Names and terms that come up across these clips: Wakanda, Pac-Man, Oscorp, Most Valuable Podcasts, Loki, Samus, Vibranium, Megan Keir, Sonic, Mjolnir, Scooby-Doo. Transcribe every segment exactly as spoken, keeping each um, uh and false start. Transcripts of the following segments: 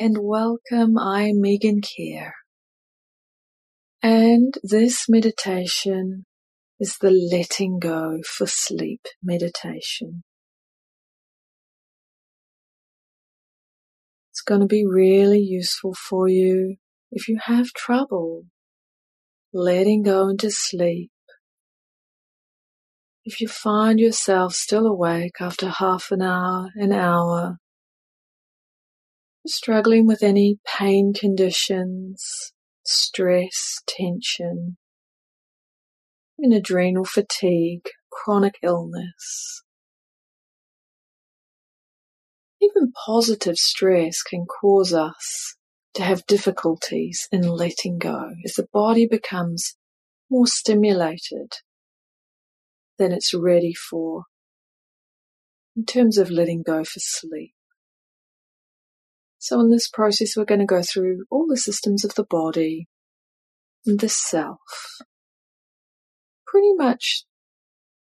and welcome. I'm Megan Keir, and this meditation is the letting go for sleep meditation. It's going to be really useful for you if you have trouble letting go into sleep. If you find yourself still awake after half an hour, an hour, struggling with any pain conditions, stress, tension, and adrenal fatigue, chronic illness. Even positive stress can cause us to have difficulties in letting go as the body becomes more stimulated than it's ready for in terms of letting go for sleep. So in this process, we're going to go through all the systems of the body and the self. Pretty much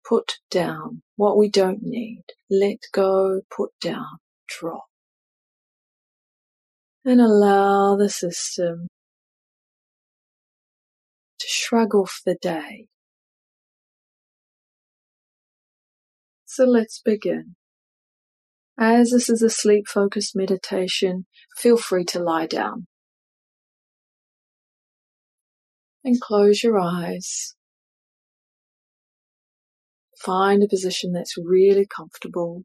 put down what we don't need. Let go, put down, drop. And allow the system to shrug off the day. So let's begin. As this is a sleep-focused meditation, feel free to lie down. And close your eyes. Find a position that's really comfortable.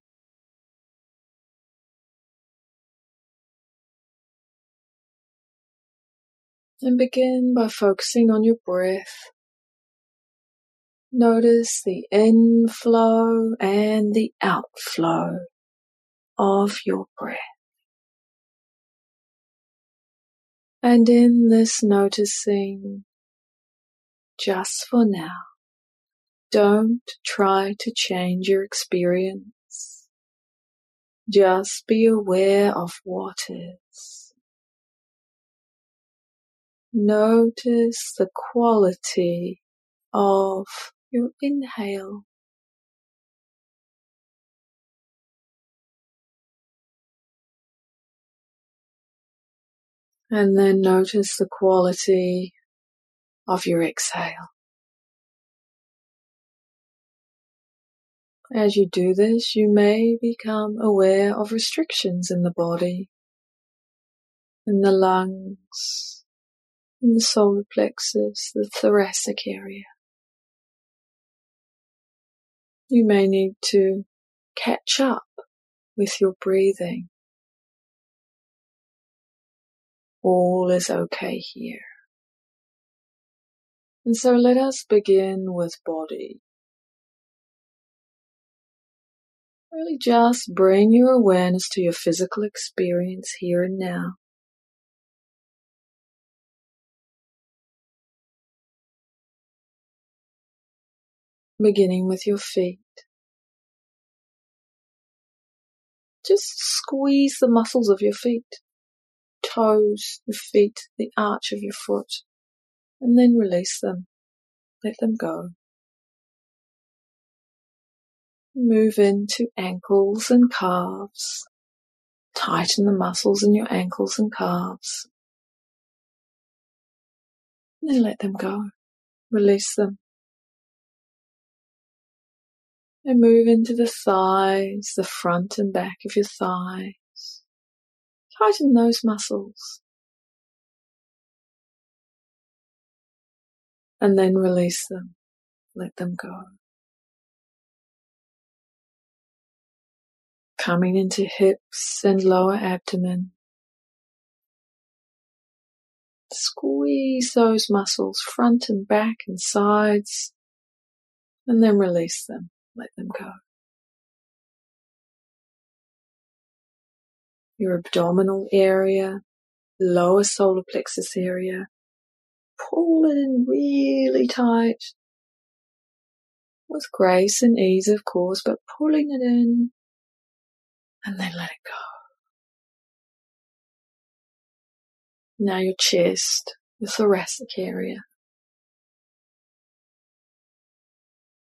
And begin by focusing on your breath. Notice the inflow and the outflow of your breath. And in this noticing, just for now, don't try to change your experience. Just be aware of what is. Notice the quality of your inhale. And then notice the quality of your exhale. As you do this, you may become aware of restrictions in the body, in the lungs, in the solar plexus, the thoracic area. You may need to catch up with your breathing. All is okay here. And so let us begin with body. Really just bring your awareness to your physical experience here and now. Beginning with your feet. Just squeeze the muscles of your feet. Toes, the feet, the arch of your foot, and then release them. Let them go. Move into ankles and calves. Tighten the muscles in your ankles and calves. And then let them go. Release them. And move into the thighs, the front and back of your thigh. Tighten those muscles. And then release them. Let them go. Coming into hips and lower abdomen. Squeeze those muscles, front and back and sides. And then release them. Let them go. Your abdominal area, lower solar plexus area. Pull it in really tight. With grace and ease, of course, but pulling it in and then let it go. Now your chest, your thoracic area.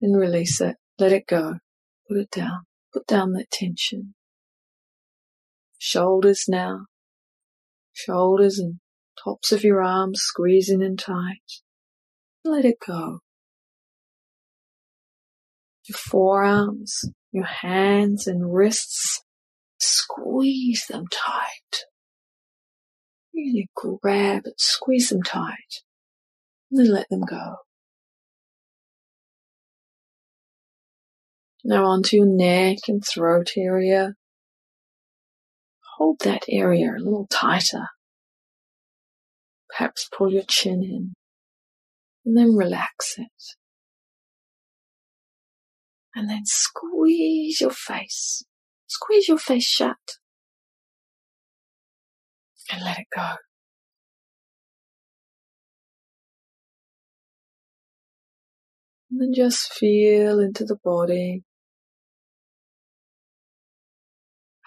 And release it. Let it go. Put it down. Put down that tension. Shoulders now, shoulders and tops of your arms squeeze in and tight. Let it go. Your forearms, your hands and wrists, squeeze them tight. Really grab and squeeze them tight. And then let them go. Now onto your neck and throat area. Hold that area a little tighter. Perhaps pull your chin in and then relax it. And then squeeze your face. Squeeze your face shut. And let it go. And then just feel into the body.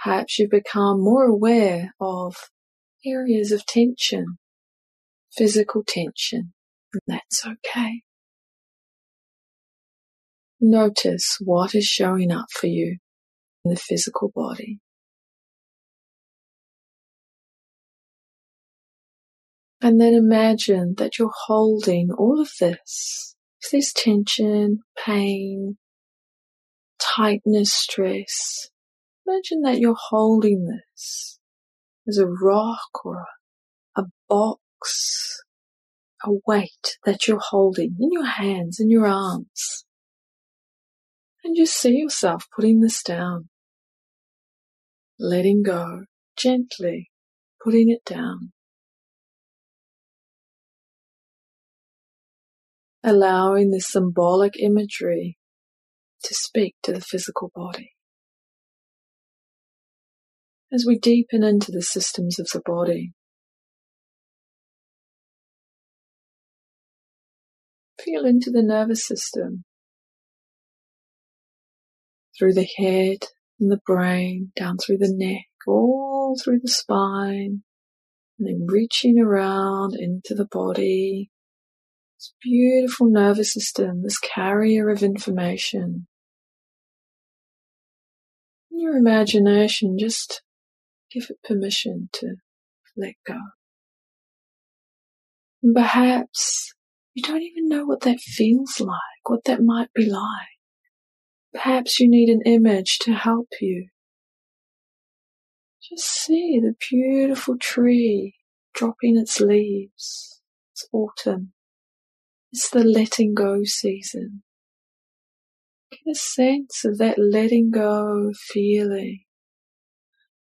Perhaps you become more aware of areas of tension, physical tension, and that's okay. Notice what is showing up for you in the physical body. And then imagine that you're holding all of this, this tension, pain, tightness, stress. Imagine that you're holding this as a rock or a box, a weight that you're holding in your hands, in your arms. And just see yourself putting this down, letting go, gently putting it down. Allowing this symbolic imagery to speak to the physical body. As we deepen into the systems of the body, feel into the nervous system, through the head and the brain, down through the neck, all through the spine, and then reaching around into the body. This beautiful nervous system, this carrier of information. In your imagination, just give it permission to let go. And perhaps you don't even know what that feels like, what that might be like. Perhaps you need an image to help you. Just see the beautiful tree dropping its leaves. It's autumn. It's the letting go season. Get a sense of that letting go feeling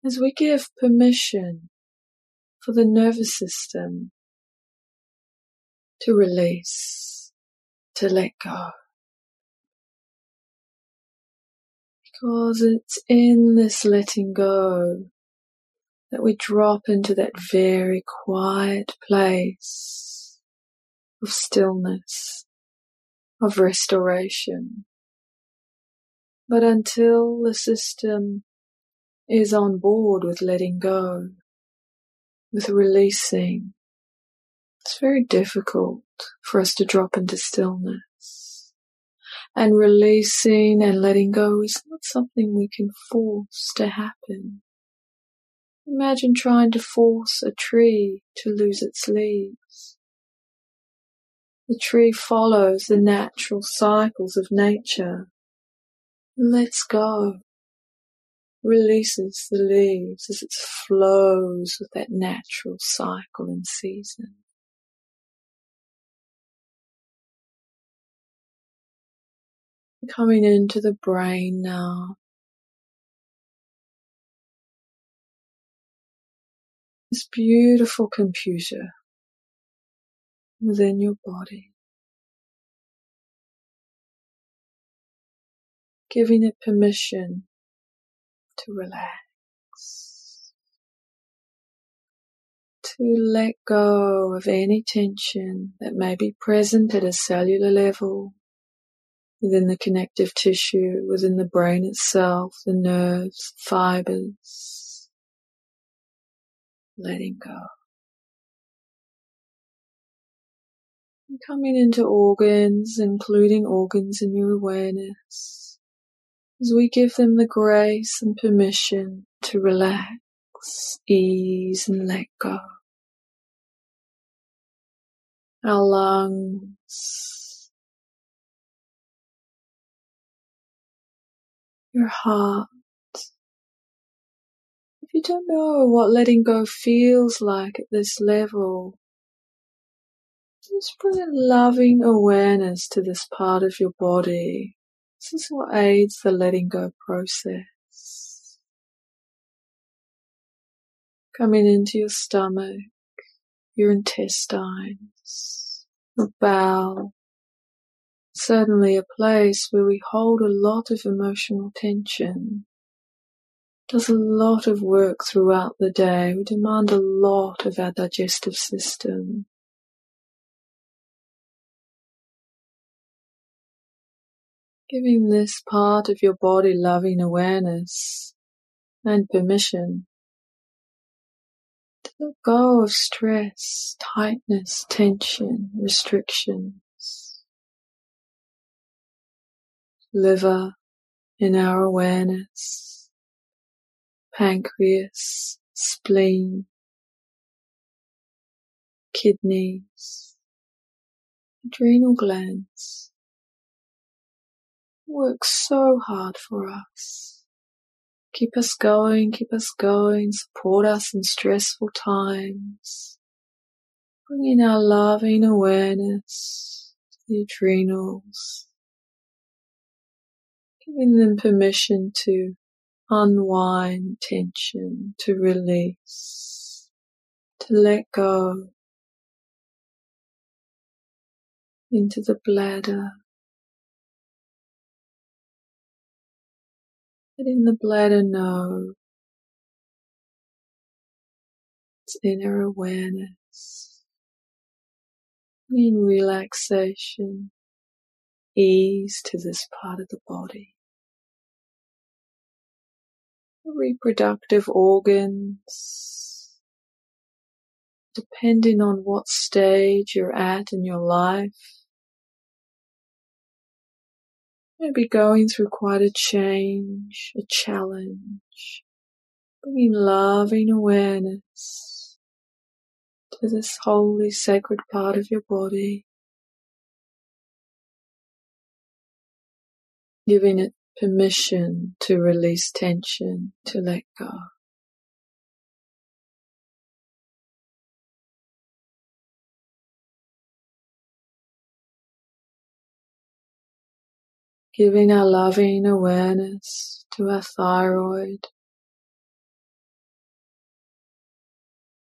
as we give permission for the nervous system to release, to let go. Because it's in this letting go that we drop into that very quiet place of stillness, of restoration. But until the system is on board with letting go, with releasing, it's very difficult for us to drop into stillness. And releasing and letting go is not something we can force to happen. Imagine trying to force a tree to lose its leaves. The tree follows the natural cycles of nature, lets go, releases the leaves as it flows with that natural cycle and season. Coming into the brain now. This beautiful computer within your body, giving it permission to relax, to let go of any tension that may be present at a cellular level, within the connective tissue, within the brain itself, the nerves, fibers, letting go. Coming into organs, including organs in your awareness, as we give them the grace and permission to relax, ease and let go. our lungs, your heart. If you don't know what letting go feels like at this level, just bring a loving awareness to this part of your body. This is what aids the letting go process. Coming into your stomach, your intestines, your bowel. Certainly a place where we hold a lot of emotional tension. Does a lot of work throughout the day. We demand a lot of our digestive system. Giving this part of your body loving awareness and permission to let go of stress, tightness, tension, restrictions. Liver in our awareness, pancreas, spleen, kidneys, adrenal glands. Work so hard for us. Keep us going, keep us going, support us in stressful times. Bring in our loving awareness to the adrenals. Giving them permission to unwind tension, to release, to let go. Into the bladder. Letting the bladder know its inner awareness, bringing relaxation, ease to this part of the body. The reproductive organs, depending on what stage you're at in your life, maybe going through quite a change, a challenge, bringing loving awareness to this holy, sacred part of your body, giving it permission to release tension, to let go. Giving our loving awareness to our thyroid,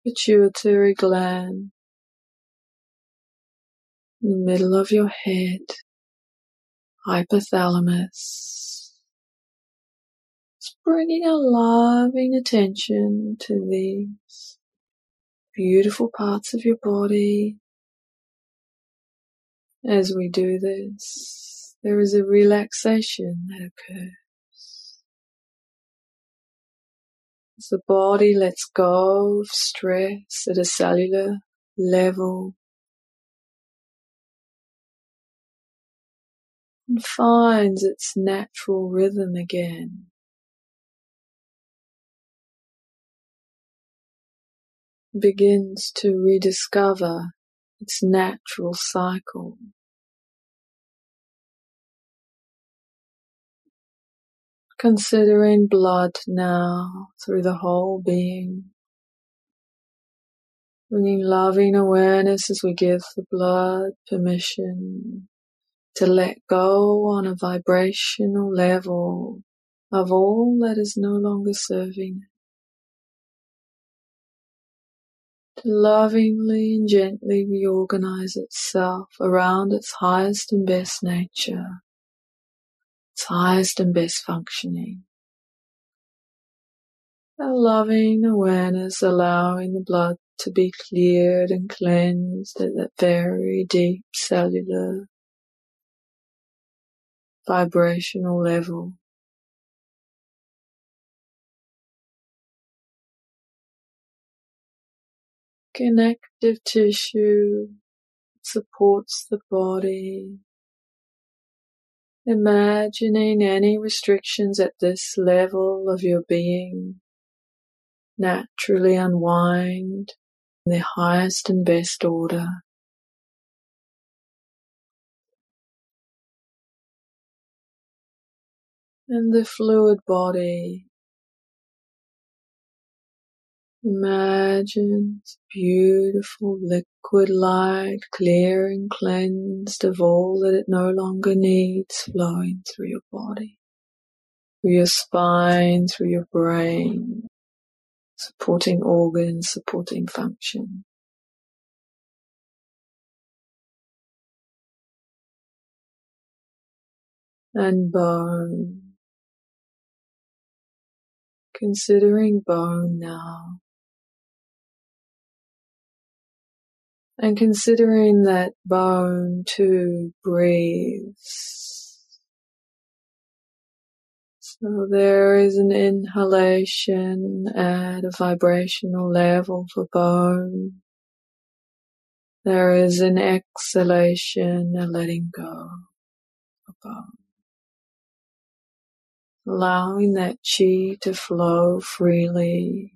pituitary gland, in the middle of your head, hypothalamus. Just bringing our loving attention to these beautiful parts of your body. As we do this, there is a relaxation that occurs. As the body lets go of stress at a cellular level and finds its natural rhythm again. It begins to rediscover its natural cycle. Considering blood now through the whole being. Bringing loving awareness as we give the blood permission to let go on a vibrational level of all that is no longer serving. To lovingly and gently reorganize itself around its highest and best nature. Its highest and best functioning. A loving awareness allowing the blood to be cleared and cleansed at that very deep cellular vibrational level. Connective tissue supports the body. Imagining any restrictions at this level of your being naturally unwind in their highest and best order, and the fluid body. Imagine beautiful liquid light, clear and cleansed of all that it no longer needs, flowing through your body, through your spine, through your brain, supporting organs, supporting function. And bone. Considering bone now. And considering that bone too breathes. So there is an inhalation at a vibrational level for bone. There is an exhalation, a letting go for bone. Allowing that chi to flow freely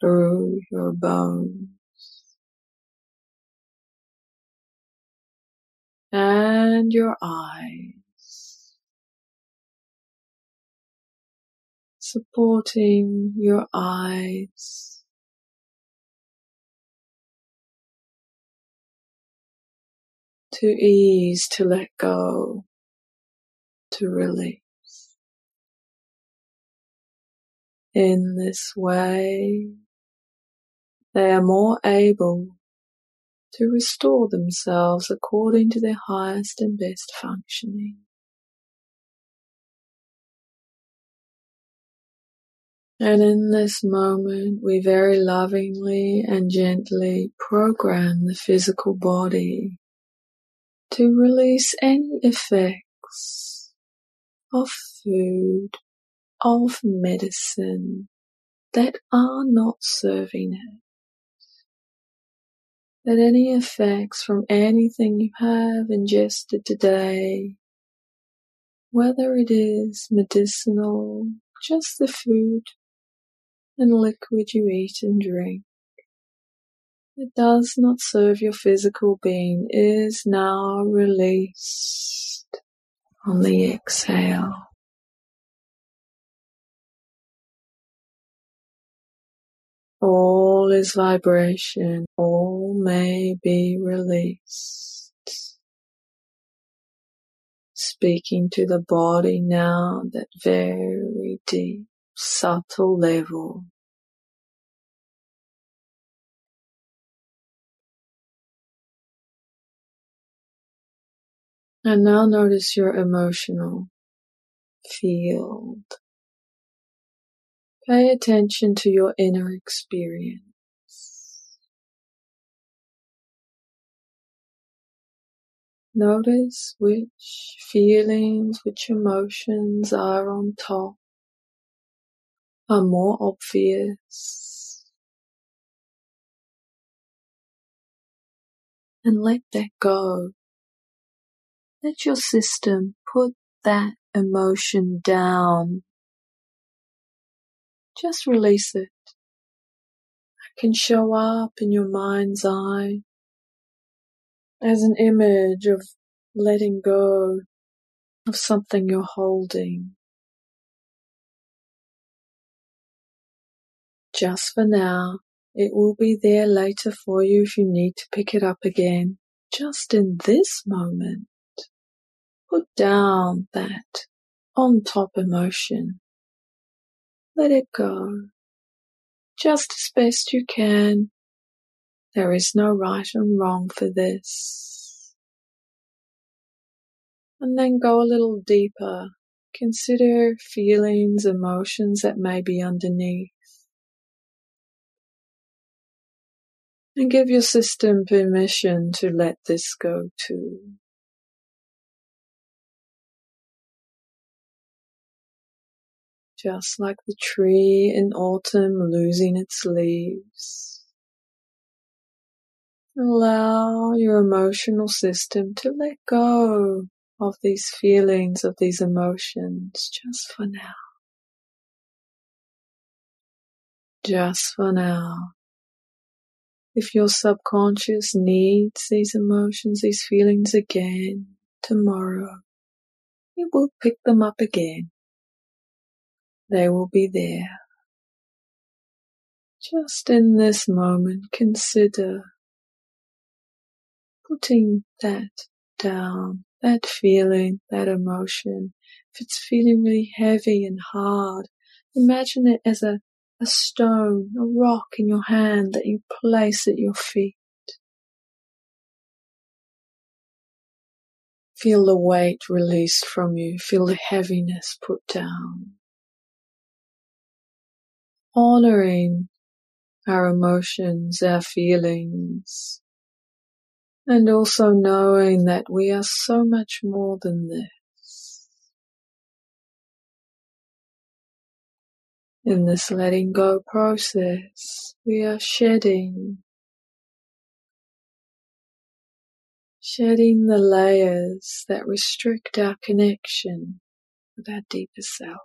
through your bones. And your eyes, supporting your eyes, to ease, to let go, to release. In this way, they are more able to restore themselves according to their highest and best functioning. And in this moment, we very lovingly and gently program the physical body to release any effects of food, of medicine that are not serving it. That any effects from anything you have ingested today, whether it is medicinal, just the food and liquid you eat and drink, that does not serve your physical being, is now released on the exhale. All is vibration, all may be released. Speaking to the body now, that very deep, subtle level. And now notice your emotional field. Pay attention to your inner experience. Notice which feelings, which emotions are on top, are more obvious. And let that go. Let your system put that emotion down. Just release it. It can show up in your mind's eye as an image of letting go of something you're holding. Just for now, it will be there later for you if you need to pick it up again. Just in this moment, put down that on-top emotion. Let it go, just as best you can. There is no right and wrong for this. And then go a little deeper. Consider feelings, emotions that may be underneath. And give your system permission to let this go too. Just like the tree in autumn losing its leaves. Allow your emotional system to let go of these feelings, of these emotions, just for now. Just for now. If your subconscious needs these emotions, these feelings again tomorrow, you will pick them up again. They will be there. Just in this moment, consider putting that down, that feeling, that emotion. If it's feeling really heavy and hard, imagine it as a, a stone, a rock in your hand that you place at your feet. Feel the weight released from you. Feel the heaviness put down. Honoring our emotions, our feelings, and also knowing that we are so much more than this. In this letting go process, we are shedding Shedding the layers that restrict our connection with our deeper self.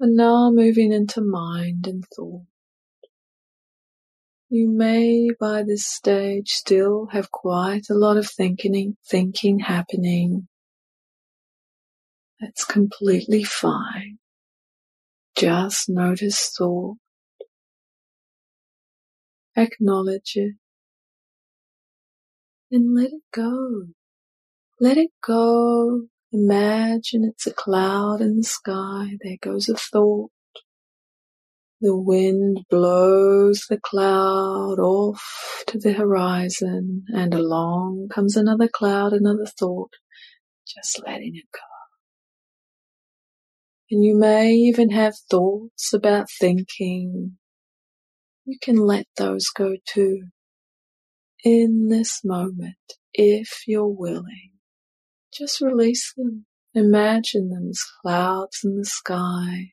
And now moving into mind and thought. You may by this stage still have quite a lot of thinking, thinking happening. That's completely fine. Just notice thought. Acknowledge it. And let it go. Let it go. Imagine it's a cloud in the sky. There goes a thought. The wind blows the cloud off to the horizon, and along comes another cloud, another thought, just letting it go. And you may even have thoughts about thinking. You can let those go too. In this moment, if you're willing, just release them. Imagine them as clouds in the sky,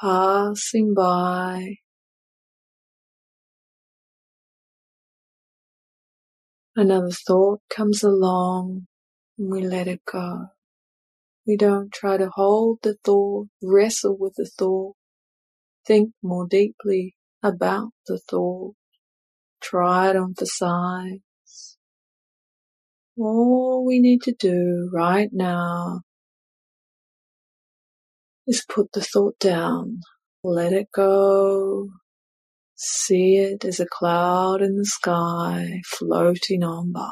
passing by. Another thought comes along and we let it go. We don't try to hold the thought, wrestle with the thought, think more deeply about the thought. Try to emphasize. All we need to do right now is put the thought down, let it go, see it as a cloud in the sky floating on by.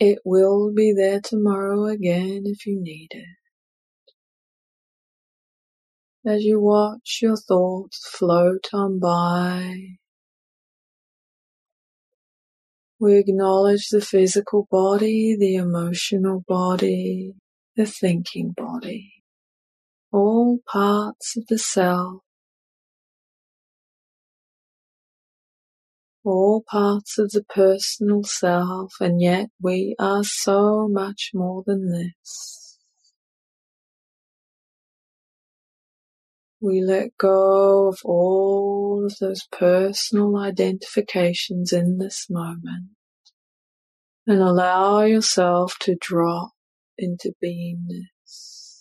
It will be there tomorrow again if you need it. As you watch your thoughts float on by, we acknowledge the physical body, the emotional body, the thinking body, all parts of the self, all parts of the personal self, and yet we are so much more than this. We let go of all of those personal identifications in this moment and allow yourself to drop into beingness.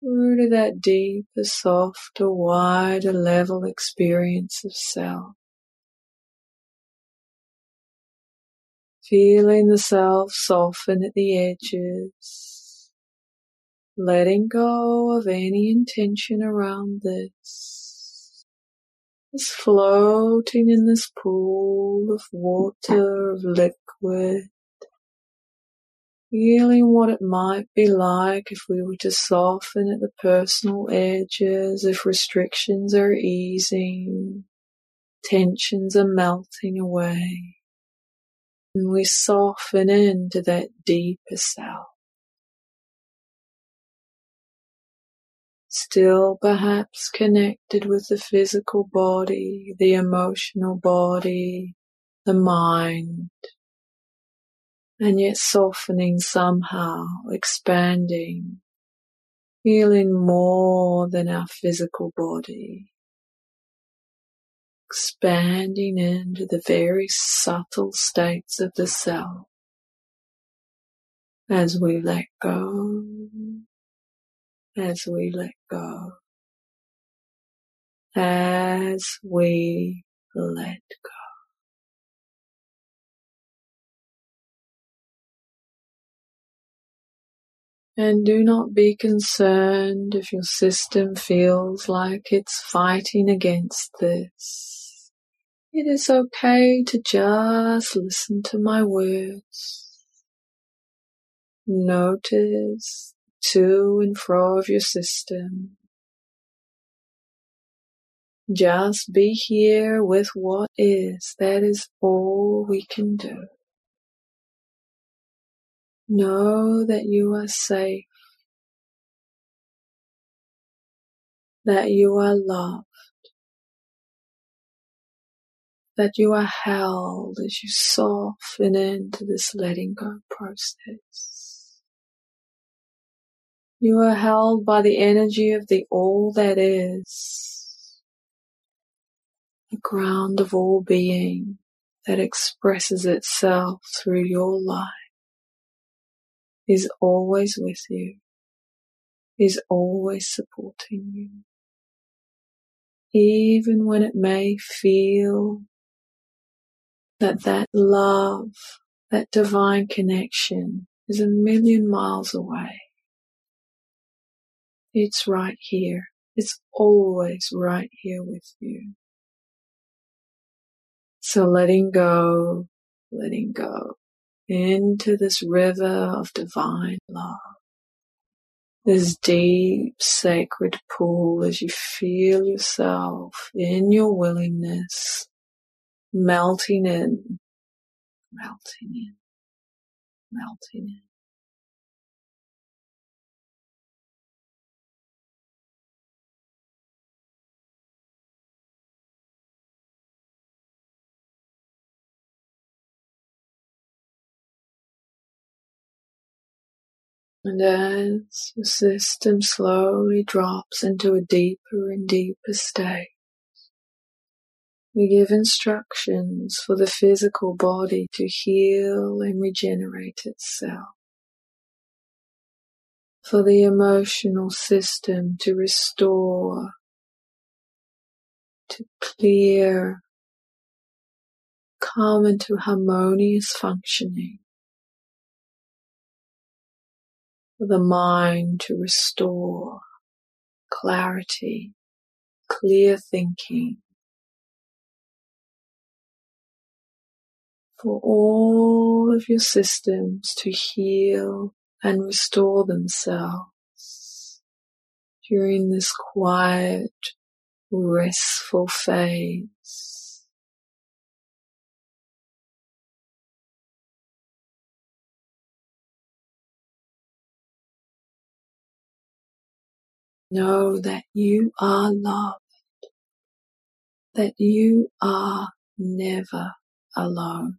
Go to that deeper, softer, wider level experience of self. Feeling the self soften at the edges. Letting go of any intention around this. It's floating in this pool of water, of liquid. Feeling what it might be like if we were to soften at the personal edges, if restrictions are easing, tensions are melting away. And we soften into that deeper self. Still perhaps connected with the physical body, the emotional body, the mind, and yet softening somehow, expanding, feeling more than our physical body, expanding into the very subtle states of the self as we let go. As we let go, as we let go. And do not be concerned if your system feels like it's fighting against this. It is okay to just listen to my words. Notice to and fro of your system. Just be here with what is. That is all we can do. Know that you are safe, that you are loved, that you are held as you soften into this letting go process. You are held by the energy of the all that is, the ground of all being that expresses itself through your life. Is always with you, is always supporting you, even when it may feel that that love, that divine connection is a million miles away. It's right here. It's always right here with you. So letting go, letting go. Into this river of divine love, this deep sacred pool as you feel yourself in your willingness, melting in, melting in, melting in. And as the system slowly drops into a deeper and deeper state, we give instructions for the physical body to heal and regenerate itself, for the emotional system to restore, to clear, come into harmonious functioning. The mind to restore clarity, clear thinking. For all of your systems to heal and restore themselves during this quiet, restful phase. Know that you are loved, that you are never alone.